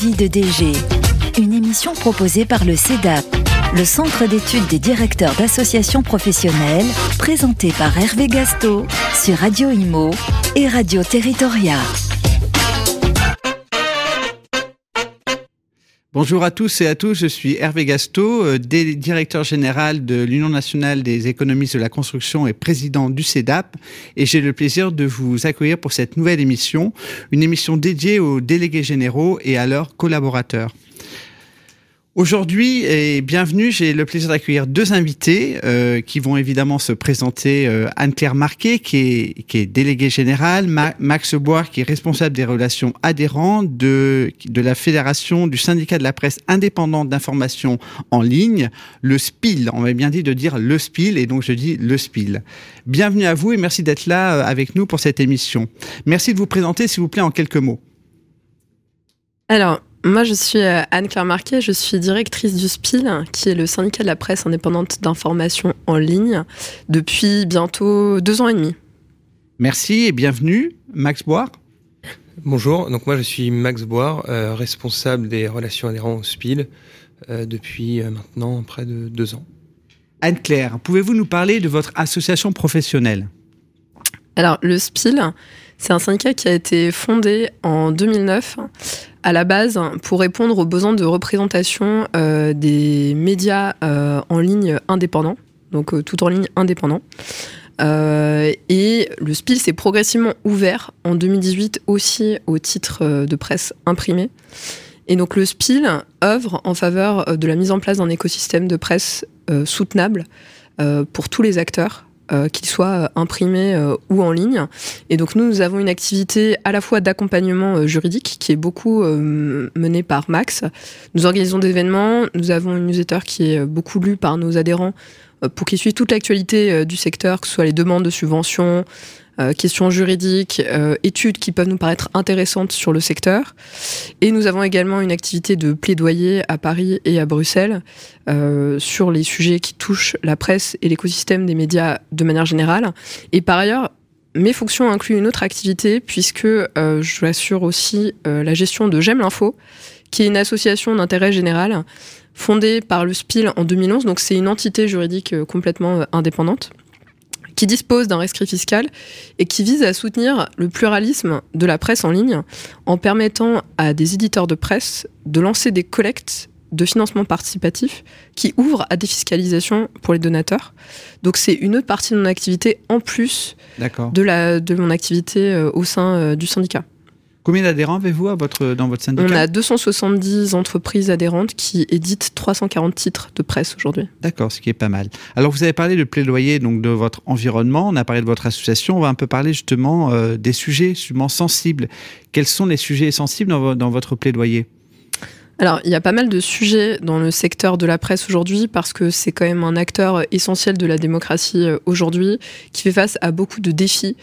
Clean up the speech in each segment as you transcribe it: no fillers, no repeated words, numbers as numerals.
vie de DG, une émission proposée par le CEDAP, le Centre d'études des directeurs d'associations professionnelles, présentée par Hervé Gastaud sur Radio IMO et Radio Territoria. Bonjour à tous et à toutes, je suis Hervé Gastaud, directeur général de l'Union nationale des économistes de la construction et président du CEDAP, et j'ai le plaisir de vous accueillir pour cette nouvelle émission, une émission dédiée aux délégués généraux et à leurs collaborateurs. Aujourd'hui, et bienvenue, j'ai le plaisir d'accueillir deux invités qui vont évidemment se présenter. Anne-Claire Marquet, qui est déléguée générale, Max Boire, qui est responsable des relations adhérents de la Fédération du syndicat de la presse indépendante d'information en ligne, le SPIIL. On m'a bien dit de dire le SPIIL, et donc je dis le SPIIL. Bienvenue à vous et merci d'être là avec nous pour cette émission. Merci de vous présenter, s'il vous plaît, en quelques mots. Alors, moi, je suis Anne-Claire Marquet, je suis directrice du SPIIL, qui est le syndicat de la presse indépendante d'information en ligne, depuis bientôt 2 ans et demi. Merci et bienvenue, Max Boire. Bonjour, donc moi je suis Max Boire, responsable des relations adhérents au SPIIL, depuis maintenant près de 2 ans. Anne-Claire, pouvez-vous nous parler de votre association professionnelle ? Alors, le SPIIL, c'est un syndicat qui a été fondé en 2009, à la base, pour répondre aux besoins de représentation des médias en ligne indépendants, donc tout en ligne indépendant. Et le SPIIL s'est progressivement ouvert en 2018 aussi aux titres de presse imprimée. Et donc le SPIIL œuvre en faveur de la mise en place d'un écosystème de presse soutenable pour tous les acteurs, qu'ils soient imprimés ou en ligne. Et donc nous avons une activité à la fois d'accompagnement juridique qui est beaucoup menée par Max. Nous organisons des événements, nous avons une newsletter qui est beaucoup lue par nos adhérents pour qu'ils suivent toute l'actualité du secteur, que ce soit les demandes de subventions, questions juridiques, études qui peuvent nous paraître intéressantes sur le secteur. Et nous avons également une activité de plaidoyer à Paris et à Bruxelles sur les sujets qui touchent la presse et l'écosystème des médias de manière générale. Et par ailleurs, mes fonctions incluent une autre activité, puisque je assure aussi la gestion de J'aime l'Info, qui est une association d'intérêt général fondée par le SPIIL en 2011. Donc c'est une entité juridique complètement indépendante, qui dispose d'un rescrit fiscal et qui vise à soutenir le pluralisme de la presse en ligne en permettant à des éditeurs de presse de lancer des collectes de financement participatif qui ouvrent à des fiscalisations pour les donateurs. Donc c'est une autre partie de mon activité en plus de mon activité au sein du syndicat. Combien d'adhérents avez-vous dans votre syndicat ? On a 270 entreprises adhérentes qui éditent 340 titres de presse aujourd'hui. D'accord, ce qui est pas mal. Alors, vous avez parlé de plaidoyer, donc de votre environnement, on a parlé de votre association, on va un peu parler justement des sujets sensibles. Quels sont les sujets sensibles dans votre plaidoyer ? Alors, il y a pas mal de sujets dans le secteur de la presse aujourd'hui, parce que c'est quand même un acteur essentiel de la démocratie aujourd'hui, qui fait face à beaucoup de défis,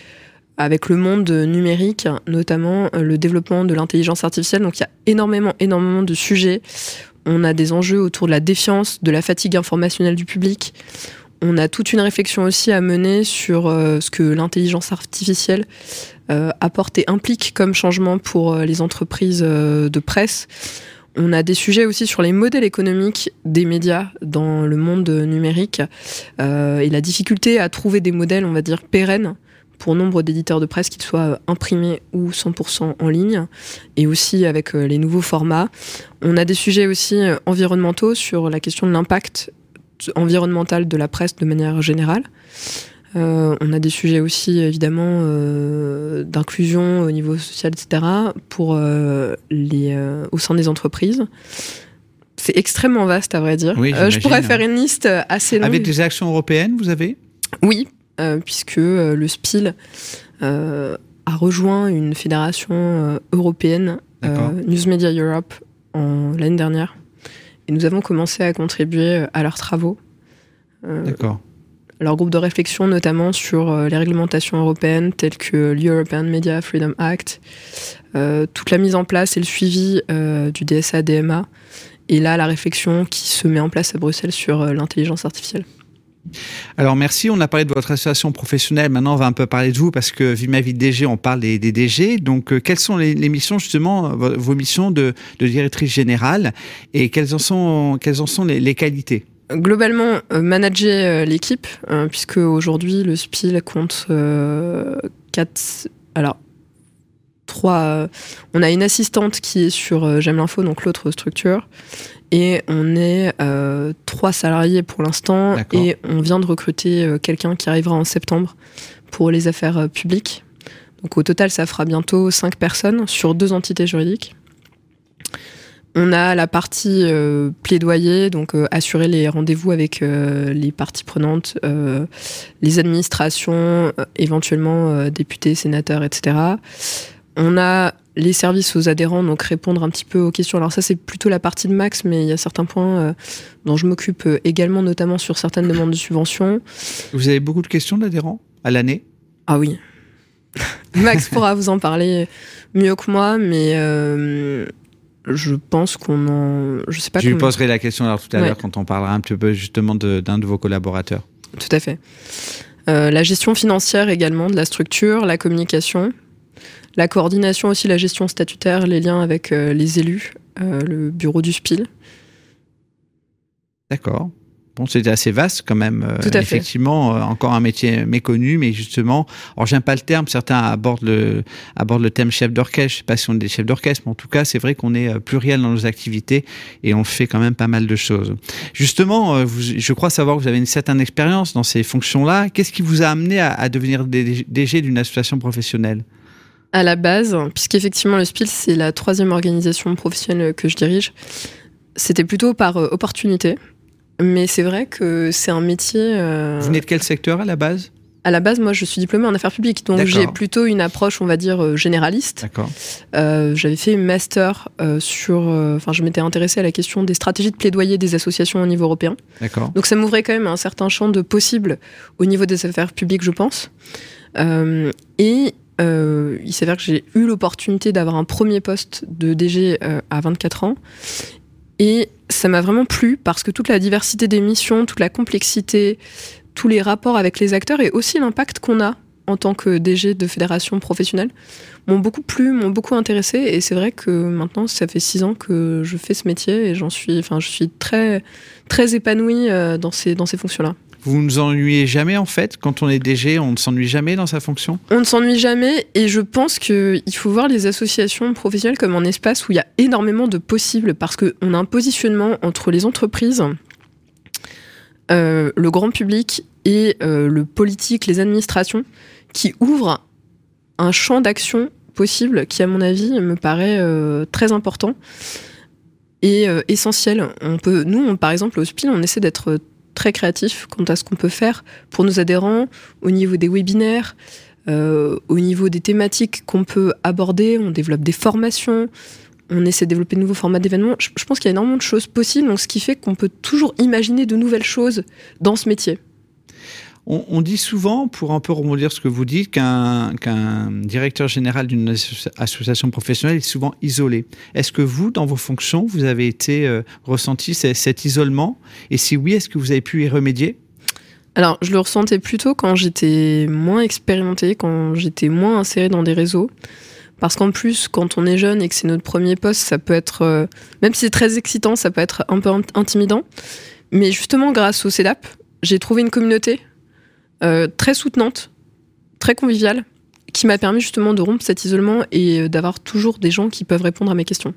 avec le monde numérique, notamment le développement de l'intelligence artificielle. Donc il y a énormément de sujets. On a des enjeux autour de la défiance, de la fatigue informationnelle du public. On a toute une réflexion aussi à mener sur ce que l'intelligence artificielle apporte et implique comme changement pour les entreprises de presse. On a des sujets aussi sur les modèles économiques des médias dans le monde numérique et la difficulté à trouver des modèles, on va dire, pérennes pour nombre d'éditeurs de presse, qu'ils soient imprimés ou 100% en ligne, et aussi avec les nouveaux formats. On a des sujets aussi environnementaux sur la question de l'impact environnemental de la presse de manière générale. On a des sujets aussi, évidemment, d'inclusion au niveau social, etc., pour au sein des entreprises. C'est extrêmement vaste, à vrai dire. Oui, je pourrais faire une liste assez longue. Avec des actions européennes, vous avez ? Oui. Puisque le SPIIL a rejoint une fédération européenne, News Media Europe, l'année dernière. Et nous avons commencé à contribuer à leurs travaux. Leur groupe de réflexion, notamment sur les réglementations européennes, telles que l'European Media Freedom Act, toute la mise en place et le suivi du DSA-DMA. Et là, la réflexion qui se met en place à Bruxelles sur l'intelligence artificielle. Alors merci, on a parlé de votre association professionnelle, maintenant on va un peu parler de vous parce que Vis ma vie de DG, on parle des DG, donc quelles sont les missions justement, vos missions de directrice générale et quelles en sont les qualités? Globalement, manager l'équipe, puisque aujourd'hui le SPIIL compte 3. On a une assistante qui est sur J'aime l'Info, donc l'autre structure, et on est 3 salariés pour l'instant. D'accord. Et on vient de recruter quelqu'un qui arrivera en septembre pour les affaires publiques. Donc au total, ça fera bientôt 5 personnes sur 2 entités juridiques. On a la partie plaidoyer, donc assurer les rendez-vous avec les parties prenantes, les administrations, éventuellement députés, sénateurs, etc. On a les services aux adhérents, donc répondre un petit peu aux questions. Alors ça, c'est plutôt la partie de Max, mais il y a certains points dont je m'occupe également, notamment sur certaines demandes de subventions. Vous avez beaucoup de questions d'adhérents à l'année ? Ah oui. Max pourra vous en parler mieux que moi, mais... je pense qu'on en... Je sais pas. Je lui poserai la question alors tout à l'heure quand on parlera un petit peu justement d'un de vos collaborateurs. Tout à fait. La gestion financière également de la structure, la communication, la coordination aussi, la gestion statutaire, les liens avec les élus, le bureau du SPIIL. D'accord. Bon, c'était assez vaste quand même. Tout à effectivement, fait. Encore un métier méconnu, mais justement, alors j'aime pas le terme, certains abordent le thème chef d'orchestre, je sais pas si on est des chefs d'orchestre, mais en tout cas, c'est vrai qu'on est pluriel dans nos activités et on fait quand même pas mal de choses. Justement, je crois savoir que vous avez une certaine expérience dans ces fonctions-là. Qu'est-ce qui vous a amené à devenir DG d'une association professionnelle ? À la base, puisqu'effectivement le SPIIL, c'est la 3e organisation professionnelle que je dirige, c'était plutôt par opportunité. Mais c'est vrai que c'est un métier... Vous venez de quel secteur à la base ? À la base, moi, je suis diplômée en affaires publiques. Donc, D'accord. j'ai plutôt une approche, on va dire, généraliste. D'accord. J'avais fait une master sur... Enfin, je m'étais intéressée à la question des stratégies de plaidoyer des associations au niveau européen. D'accord. Donc, ça m'ouvrait quand même un certain champ de possibles au niveau des affaires publiques, je pense. Il s'avère que j'ai eu l'opportunité d'avoir un premier poste de DG à 24 ans. Et ça m'a vraiment plu parce que toute la diversité des missions, toute la complexité, tous les rapports avec les acteurs et aussi l'impact qu'on a en tant que DG de fédération professionnelle m'ont beaucoup plu, m'ont beaucoup intéressée. Et c'est vrai que maintenant, ça fait 6 ans que je fais ce métier et je suis très, très épanouie dans ces fonctions-là. Vous ne vous ennuyez jamais en fait ? Quand on est DG, on ne s'ennuie jamais dans sa fonction ? On ne s'ennuie jamais et je pense qu'il faut voir les associations professionnelles comme un espace où il y a énormément de possibles parce qu'on a un positionnement entre les entreprises, le grand public et le politique, les administrations, qui ouvrent un champ d'action possible qui à mon avis me paraît très important et essentiel. Nous, par exemple au SPIIL, on essaie d'être très créatif quant à ce qu'on peut faire pour nos adhérents, au niveau des webinaires, au niveau des thématiques qu'on peut aborder, on développe des formations, on essaie de développer de nouveaux formats d'événements. Je pense qu'il y a énormément de choses possibles, donc ce qui fait qu'on peut toujours imaginer de nouvelles choses dans ce métier. On dit souvent, pour un peu rebondir ce que vous dites, qu'un directeur général d'une association professionnelle est souvent isolé. Est-ce que vous, dans vos fonctions, vous avez été ressenti cet isolement ? Et si oui, est-ce que vous avez pu y remédier ? Alors, je le ressentais plutôt quand j'étais moins expérimentée, quand j'étais moins insérée dans des réseaux. Parce qu'en plus, quand on est jeune et que c'est notre premier poste, ça peut être, même si c'est très excitant, ça peut être un peu intimidant. Mais justement, grâce au CEDAP, j'ai trouvé une communauté très soutenante, très conviviale, qui m'a permis justement de rompre cet isolement et d'avoir toujours des gens qui peuvent répondre à mes questions.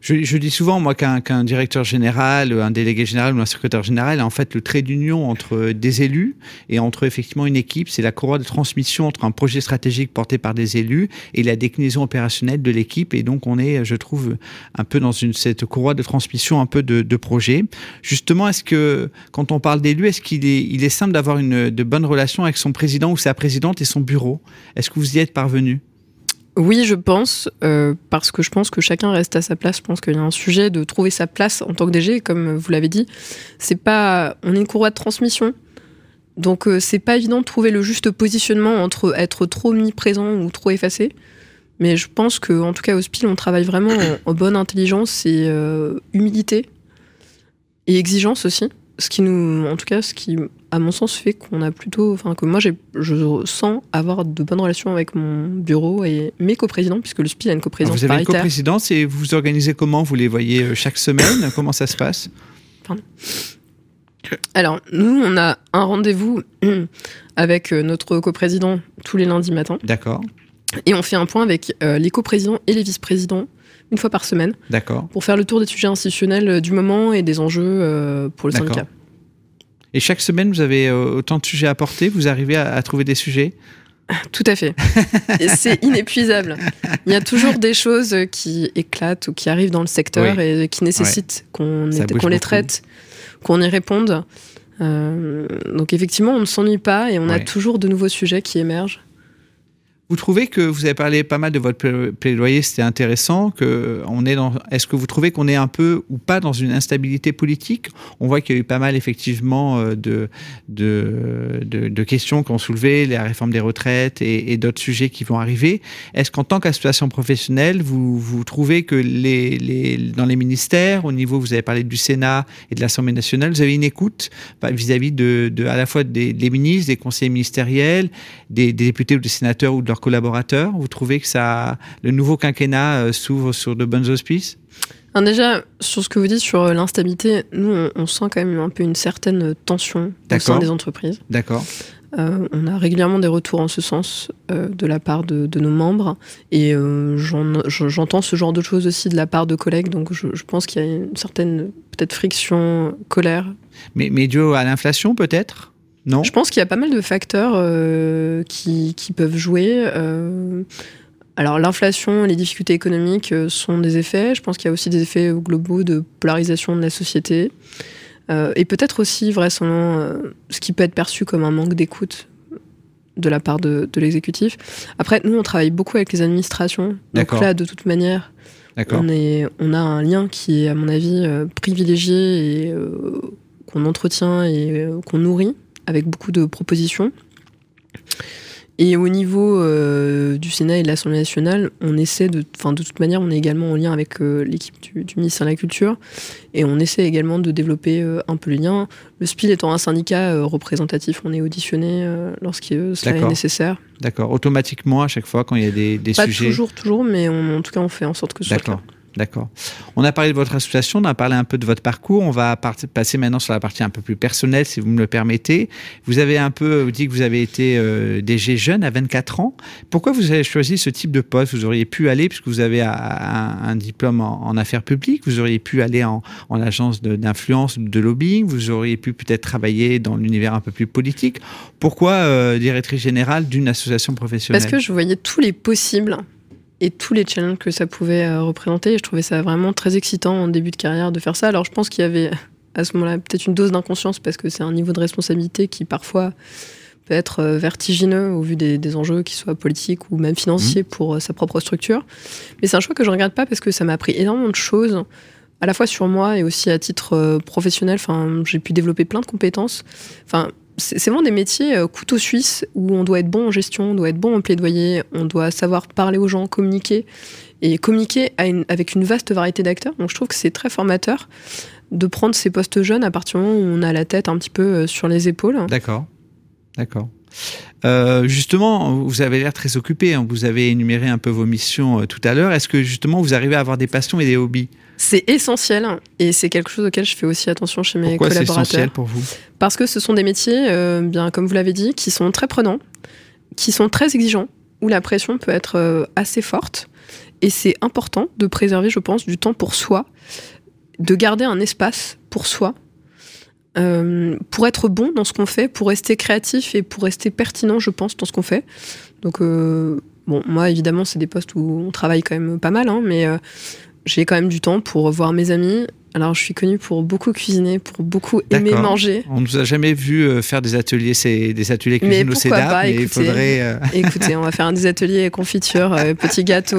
Je dis souvent, moi, qu'un directeur général, un délégué général ou un secrétaire général est en fait le trait d'union entre des élus et entre effectivement une équipe. C'est la courroie de transmission entre un projet stratégique porté par des élus et la déclinaison opérationnelle de l'équipe. Et donc, on est, je trouve, un peu dans cette courroie de transmission un peu de projet. Justement, est-ce que, quand on parle d'élus, est-ce qu'il est simple d'avoir de bonnes relations avec son président ou sa présidente et son bureau ? Est-ce que vous y êtes parvenu ? Oui, je pense, parce que je pense que chacun reste à sa place. Je pense qu'il y a un sujet de trouver sa place en tant que DG, comme vous l'avez dit. On est une courroie de transmission, donc c'est pas évident de trouver le juste positionnement entre être trop omniprésent ou trop effacé. Mais je pense qu'en tout cas au SPIIL, on travaille vraiment en bonne intelligence et humilité et exigence aussi. Ce qui nous, en tout cas, ce qui à mon sens, fait qu'on a plutôt, enfin que moi je sens avoir de bonnes relations avec mon bureau et mes coprésidents, puisque le SPIIL a une coprésidence paritaire. Vous avez une coprésidence et vous vous organisez comment ? Vous les voyez chaque semaine ? Comment ça se passe ? Pardon. Alors, nous, on a un rendez-vous avec notre coprésident tous les lundis matin. D'accord. Et on fait un point avec les coprésidents et les vice-présidents une fois par semaine. D'accord. Pour faire le tour des sujets institutionnels du moment et des enjeux pour le syndicat. Et chaque semaine, vous avez autant de sujets à porter ? Vous arrivez à trouver des sujets ? Tout à fait. Et c'est inépuisable. Il y a toujours des choses qui éclatent ou qui arrivent dans le secteur et qui nécessitent qu'on les traite, qu'on y réponde. Donc effectivement, on ne s'ennuie pas et on a toujours de nouveaux sujets qui émergent. Vous trouvez que vous avez parlé pas mal de votre plaidoyer, c'était intéressant. Est-ce que vous trouvez qu'on est un peu ou pas dans une instabilité politique ? On voit qu'il y a eu pas mal effectivement de questions qu'on soulevait, la réforme des retraites et d'autres sujets qui vont arriver. Est-ce qu'en tant qu'association professionnelle, vous trouvez que dans les ministères, au niveau, vous avez parlé du Sénat et de l'Assemblée nationale, vous avez une écoute vis-à-vis à la fois des ministres, des conseillers ministériels, des députés ou des sénateurs ou de leurs collaborateurs ? Vous trouvez que le nouveau quinquennat s'ouvre sur de bonnes auspices ? Alors déjà, sur ce que vous dites sur l'instabilité, nous, on sent quand même un peu une certaine tension au sein des entreprises. D'accord. On a régulièrement des retours en ce sens de la part de nos membres et j'entends ce genre de choses aussi de la part de collègues, donc je pense qu'il y a une certaine peut-être friction, colère. Mais dû à l'inflation peut-être ? Non. Je pense qu'il y a pas mal de facteurs qui peuvent jouer. Alors l'inflation, les difficultés économiques sont des effets. Je pense qu'il y a aussi des effets globaux de polarisation de la société. Et peut-être aussi, vraisemblablement, ce qui peut être perçu comme un manque d'écoute de la part de l'exécutif. Après, nous, on travaille beaucoup avec les administrations. Donc là, de toute manière, on a un lien qui est, à mon avis, privilégié et qu'on entretient et qu'on nourrit, avec beaucoup de propositions. Et au niveau du Sénat et de l'Assemblée nationale, de toute manière, on est également en lien avec l'équipe du ministère de la Culture, et on essaie également de développer un peu les liens. Le SPIIL étant un syndicat représentatif, on est auditionné lorsque cela est nécessaire. D'accord, automatiquement à chaque fois quand il y a des sujets. Pas toujours, mais en tout cas, on fait en sorte que ce soit clair. D'accord. On a parlé de votre association, on a parlé un peu de votre parcours. On va passer maintenant sur la partie un peu plus personnelle, si vous me le permettez. Vous avez un peu dit que vous avez été DG jeune à 24 ans. Pourquoi vous avez choisi ce type de poste ? Vous auriez pu aller, puisque vous avez un diplôme en affaires publiques, vous auriez pu aller en agence d'influence, de lobbying, vous auriez pu peut-être travailler dans l'univers un peu plus politique. Pourquoi directrice générale d'une association professionnelle ? Parce que je voyais tous les possibles et tous les challenges que ça pouvait représenter. Et je trouvais ça vraiment très excitant en début de carrière de faire ça. Alors je pense qu'il y avait à ce moment-là peut-être une dose d'inconscience parce que c'est un niveau de responsabilité qui parfois peut être vertigineux au vu des enjeux, qu'ils soient politiques ou même financiers pour sa propre structure. Mais c'est un choix que je ne regrette pas parce que ça m'a appris énormément de choses, à la fois sur moi et aussi à titre professionnel. Enfin, j'ai pu développer plein de compétences. Enfin, c'est vraiment des métiers couteau suisse où on doit être bon en gestion, on doit être bon en plaidoyer, on doit savoir parler aux gens, communiquer avec une vaste variété d'acteurs. Donc je trouve que c'est très formateur de prendre ces postes jeunes à partir du moment où on a la tête un petit peu sur les épaules. D'accord. Justement, vous avez l'air très occupé, hein. Vous avez énuméré un peu vos missions tout à l'heure. Est-ce que justement vous arrivez à avoir des passions et des hobbies ? C'est essentiel et c'est quelque chose auquel je fais aussi attention chez mes collaborateurs. Pourquoi c'est essentiel pour vous ? Parce que ce sont des métiers, bien comme vous l'avez dit, qui sont très prenants, qui sont très exigeants, où la pression peut être assez forte et c'est important de préserver, je pense, du temps pour soi, de garder un espace pour soi. Pour être bon dans ce qu'on fait, pour rester créatif et pour rester pertinent, je pense, dans ce qu'on fait. Donc, moi, évidemment, c'est des postes où on travaille quand même pas mal, mais j'ai quand même du temps pour voir mes amis. Alors, je suis connue pour beaucoup cuisiner, pour beaucoup aimer manger. On ne nous a jamais vu faire des ateliers cuisine au CEDAP, mais écoutez, il faudrait... Écoutez, on va faire des ateliers confitures, petits gâteaux,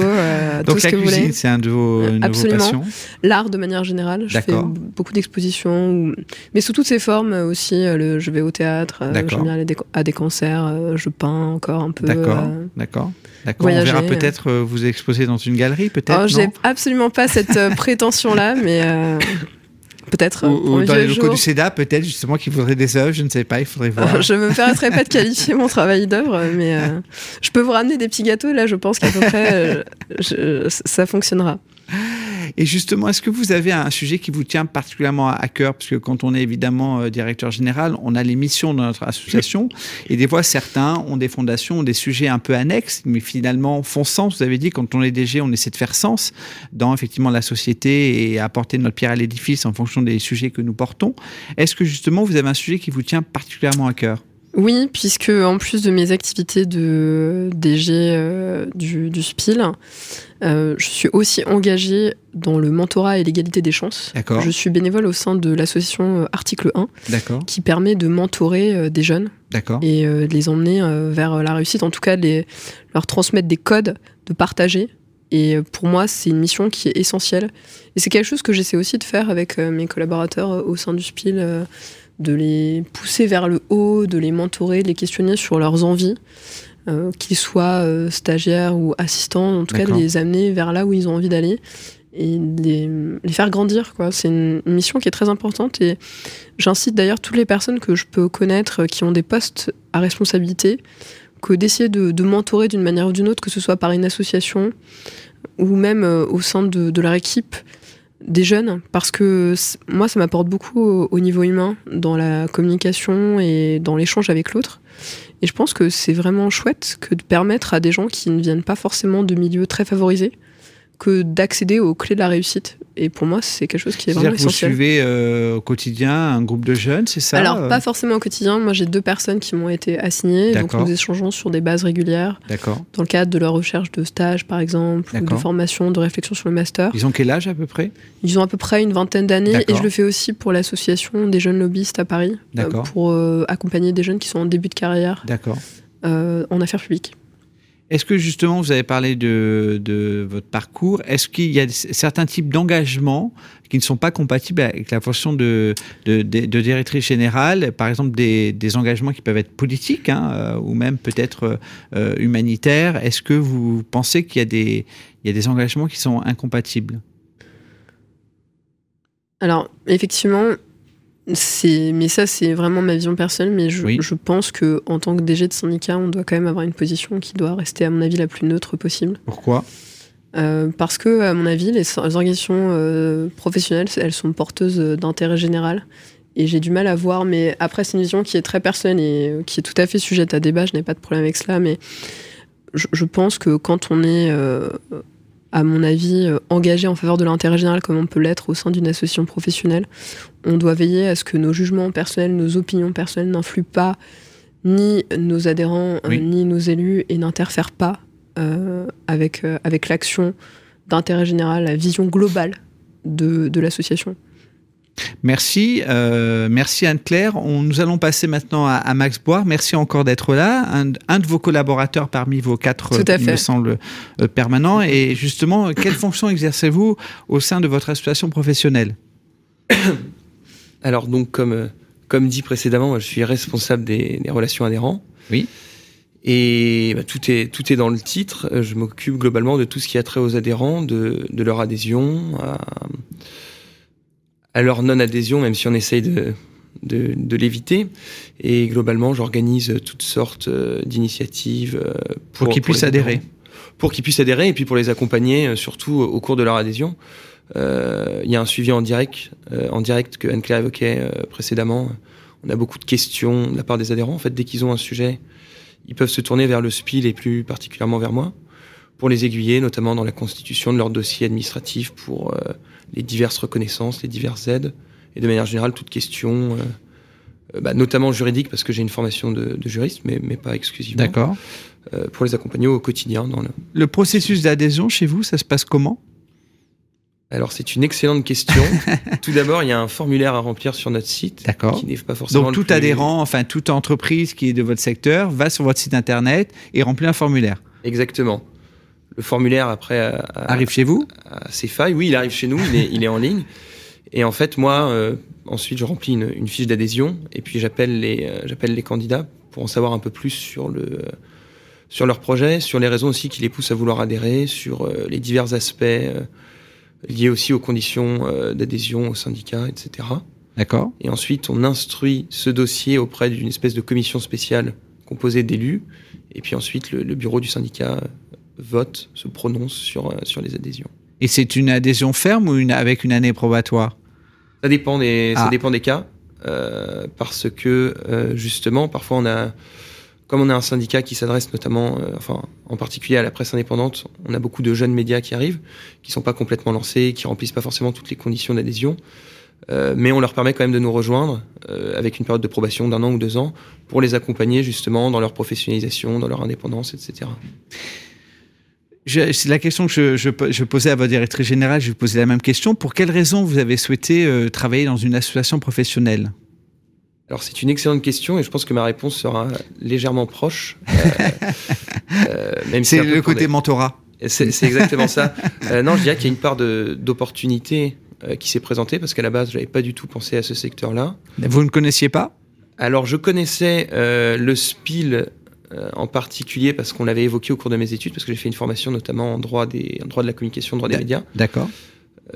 tout ce que vous voulez. Donc la cuisine, c'est un de vos passions ? Absolument. L'art, de manière générale. Je fais beaucoup d'expositions, mais sous toutes ses formes aussi. Je vais au théâtre, j'aime bien aller à des concerts, je peins encore un peu. D'accord. Voyager, on verra peut-être vous exposer dans une galerie, peut-être. Alors, j'ai absolument pas cette prétention-là, mais... Peut-être. Ou dans les locaux du CEDAP, peut-être justement qu'il faudrait des œuvres, je ne sais pas, il faudrait voir. Je me permettrai pas de qualifier mon travail d'œuvre, mais je peux vous ramener des petits gâteaux, là je pense qu'à peu près ça fonctionnera. Et justement, est-ce que vous avez un sujet qui vous tient particulièrement à cœur ? Parce que quand on est évidemment directeur général, on a les missions de notre association. Et des fois, certains ont des fondations, ont des sujets un peu annexes, mais finalement font sens. Vous avez dit, quand on est DG, on essaie de faire sens dans effectivement la société et apporter notre pierre à l'édifice en fonction des sujets que nous portons. Est-ce que justement, vous avez un sujet qui vous tient particulièrement à cœur ? Oui, puisque en plus de mes activités de DG du SPIIL, je suis aussi engagée dans le mentorat et l'égalité des chances. D'accord. Je suis bénévole au sein de l'association Article 1, d'accord, qui permet de mentorer des jeunes, d'accord, et de les emmener vers la réussite, en tout cas leur transmettre des codes, de partager. Et pour moi, c'est une mission qui est essentielle. Et c'est quelque chose que j'essaie aussi de faire avec mes collaborateurs au sein du SPIIL, de les pousser vers le haut, de les mentorer, de les questionner sur leurs envies, qu'ils soient stagiaires ou assistants, en tout d'accord, cas de les amener vers là où ils ont envie d'aller et de les faire grandir, quoi. C'est une mission qui est très importante et j'incite d'ailleurs toutes les personnes que je peux connaître qui ont des postes à responsabilité, que d'essayer de mentorer d'une manière ou d'une autre, que ce soit par une association ou même au sein de leur équipe, des jeunes, parce que moi ça m'apporte beaucoup au niveau humain, dans la communication et dans l'échange avec l'autre, et je pense que c'est vraiment chouette que de permettre à des gens qui ne viennent pas forcément de milieux très favorisés que d'accéder aux clés de la réussite, et pour moi c'est quelque chose qui est vraiment essentiel. Vous suivez au quotidien un groupe de jeunes, c'est ça ? Alors pas forcément au quotidien, moi j'ai 2 personnes qui m'ont été assignées, d'accord, donc nous échangeons sur des bases régulières, d'accord, dans le cadre de leur recherche de stage par exemple, d'accord, ou de formation, de réflexion sur le master. Ils ont quel âge à peu près ? Ils ont à peu près une 20aine d'années, d'accord, et je le fais aussi pour l'association des jeunes lobbyistes à Paris, pour accompagner des jeunes qui sont en début de carrière, d'accord, en affaires publiques. Est-ce que justement, vous avez parlé de votre parcours, est-ce qu'il y a certains types d'engagements qui ne sont pas compatibles avec la fonction de directrice générale, par exemple des engagements qui peuvent être politiques, ou même peut-être humanitaires? Est-ce que vous pensez qu'il y a des engagements qui sont incompatibles? Alors, effectivement... Mais ça, c'est vraiment ma vision personnelle, mais je pense qu'en tant que DG de syndicat, on doit quand même avoir une position qui doit rester, à mon avis, la plus neutre possible. Pourquoi ? Parce que, à mon avis, les organisations professionnelles, elles sont porteuses d'intérêt général. Et j'ai du mal à voir, mais après, c'est une vision qui est très personnelle et qui est tout à fait sujette à débat, je n'ai pas de problème avec cela, mais je pense que quand on est... à mon avis, engagé en faveur de l'intérêt général comme on peut l'être au sein d'une association professionnelle. On doit veiller à ce que nos jugements personnels, nos opinions personnelles n'influent pas ni nos adhérents, ni nos élus, et n'interfèrent pas avec l'action d'intérêt général, la vision globale de l'association. Merci Anne-Claire. Nous allons passer maintenant à Max Boire. Merci encore d'être là, un de vos collaborateurs parmi vos 4, il me semble, permanents. Et justement, quelle fonction exercez-vous au sein de votre association professionnelle ? Alors donc, comme dit précédemment, moi, je suis responsable des relations adhérents. Oui. Et bah, tout est dans le titre. Je m'occupe globalement de tout ce qui a trait aux adhérents, de leur adhésion à leur non-adhésion, même si on essaye de l'éviter. Et globalement, j'organise toutes sortes d'initiatives pour qu'ils puissent adhérer. Pour qu'ils puissent adhérer et puis pour les accompagner, surtout au cours de leur adhésion. Il y a un suivi en direct que Anne-Claire évoquait précédemment. On a beaucoup de questions de la part des adhérents. En fait, dès qu'ils ont un sujet, ils peuvent se tourner vers le SPIIL et plus particulièrement vers moi, pour les aiguiller, notamment dans la constitution de leur dossier administratif pour les diverses reconnaissances, les diverses aides, et de manière générale, toutes questions, notamment juridiques, parce que j'ai une formation de juriste, mais pas exclusivement. D'accord. Pour les accompagner au quotidien. Le processus d'adhésion chez vous, ça se passe comment ? Alors, c'est une excellente question. Tout d'abord, il y a un formulaire à remplir sur notre site. D'accord. Qui n'est pas forcément. Donc, toute entreprise qui est de votre secteur va sur votre site internet et remplit un formulaire. Exactement. Le formulaire, après... arrive chez vous ? Ses failles, oui, il arrive chez nous, il est en ligne. Et en fait, moi, ensuite, je remplis une fiche d'adhésion et puis j'appelle les candidats pour en savoir un peu plus sur leur projet, sur les raisons aussi qui les poussent à vouloir adhérer, sur les divers aspects liées aussi aux conditions d'adhésion au syndicat, etc. D'accord. Et ensuite, on instruit ce dossier auprès d'une espèce de commission spéciale composée d'élus. Et puis ensuite, le bureau du syndicat vote, se prononce sur les adhésions. Et c'est une adhésion ferme ou avec une année probatoire ? Ça dépend des cas. Parce que, justement, parfois comme on a un syndicat qui s'adresse notamment, en particulier à la presse indépendante, on a beaucoup de jeunes médias qui arrivent, qui ne sont pas complètement lancés, qui ne remplissent pas forcément toutes les conditions d'adhésion. Mais on leur permet quand même de nous rejoindre avec une période de probation d'1 an ou 2 ans pour les accompagner justement dans leur professionnalisation, dans leur indépendance, etc. C'est la question que je posais à votre directrice générale, je vous posais la même question. Pour quelles raisons vous avez souhaité travailler dans une association professionnelle ? Alors c'est une excellente question et je pense que ma réponse sera légèrement proche. Même c'est le côté mentorat. C'est exactement ça. Non, je dirais qu'il y a une part d'opportunité qui s'est présentée parce qu'à la base, je n'avais pas du tout pensé à ce secteur-là. Vous ne connaissiez pas ? Alors je connaissais le SPIIL en particulier parce qu'on l'avait évoqué au cours de mes études, parce que j'ai fait une formation notamment en droit de la communication, droit des médias. D'accord.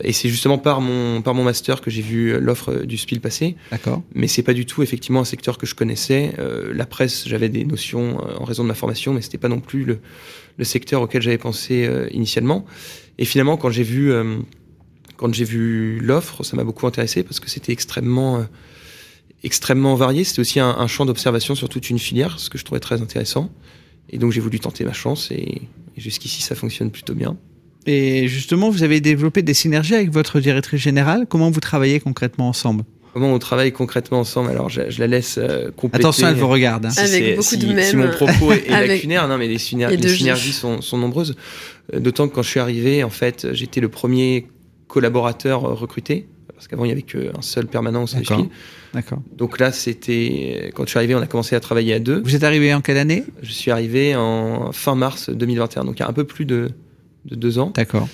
Et c'est justement par mon master que j'ai vu l'offre du SPIIL passer. D'accord. Mais c'est pas du tout effectivement un secteur que je connaissais. La presse, j'avais des notions en raison de ma formation, mais c'était pas non plus le secteur auquel j'avais pensé initialement. Et finalement, quand j'ai vu l'offre, ça m'a beaucoup intéressé parce que c'était extrêmement varié. C'était aussi un champ d'observation sur toute une filière, ce que je trouvais très intéressant. Et donc j'ai voulu tenter ma chance et jusqu'ici ça fonctionne plutôt bien. Et justement, vous avez développé des synergies avec votre directrice générale. Comment vous travaillez concrètement ensemble ? Comment on travaille concrètement ensemble ? Alors, je la laisse compléter. Attention, elle vous regarde. Hein. Si mon propos est lacunaire, non, mais les synergies sont nombreuses. D'autant que quand je suis arrivé, en fait, j'étais le premier collaborateur recruté. Parce qu'avant, il n'y avait qu'un seul permanent au sein du SPIIL. D'accord. Donc là, quand je suis arrivé, on a commencé à travailler à 2. Vous êtes arrivé en quelle année ? Je suis arrivé en fin mars 2021. Donc il y a un peu plus de 2 ans. D'accord.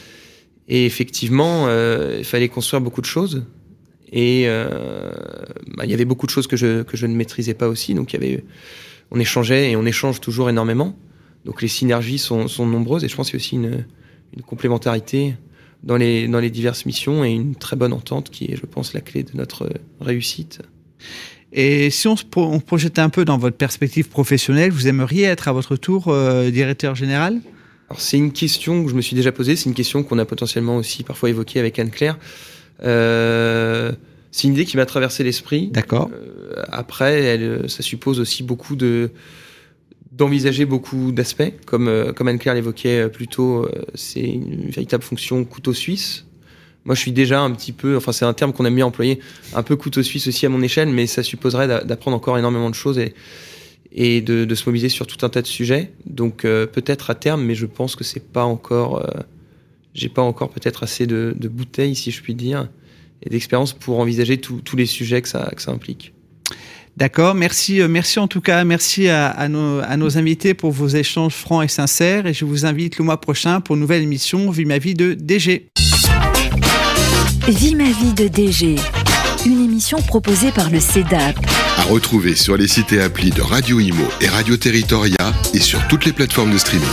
Et effectivement, il fallait construire beaucoup de choses. Et il y avait beaucoup de choses que je ne maîtrisais pas aussi. Donc on échangeait et on échange toujours énormément. Donc les synergies sont nombreuses. Et je pense qu'il y a aussi une complémentarité dans les diverses missions et une très bonne entente qui est, je pense, la clé de notre réussite. Et si on se projette un peu dans votre perspective professionnelle, vous aimeriez être à votre tour directeur général ? Alors, c'est une question que je me suis déjà posée, c'est une question qu'on a potentiellement aussi parfois évoquée avec Anne-Claire. C'est une idée qui m'a traversé l'esprit. D'accord. Après, ça suppose aussi beaucoup d'envisager beaucoup d'aspects. Comme Anne-Claire l'évoquait plus tôt, c'est une véritable fonction couteau suisse. Moi, je suis déjà un petit peu... Enfin, c'est un terme qu'on aime bien employer, un peu couteau suisse aussi à mon échelle, mais ça supposerait d'apprendre encore énormément de choses et de se mobiliser sur tout un tas de sujets. Donc peut-être à terme, mais je pense que c'est pas encore... j'ai pas encore peut-être assez de bouteilles, si je puis dire, et d'expérience pour envisager tous les sujets que ça implique. D'accord, merci en tout cas, merci à nos invités pour vos échanges francs et sincères, et je vous invite le mois prochain pour une nouvelle émission Vis ma vie de DG. Vis ma vie de DG, une émission proposée par le CEDAP. À retrouver sur les sites et applis de Radio IMO et Radio Territoria et sur toutes les plateformes de streaming.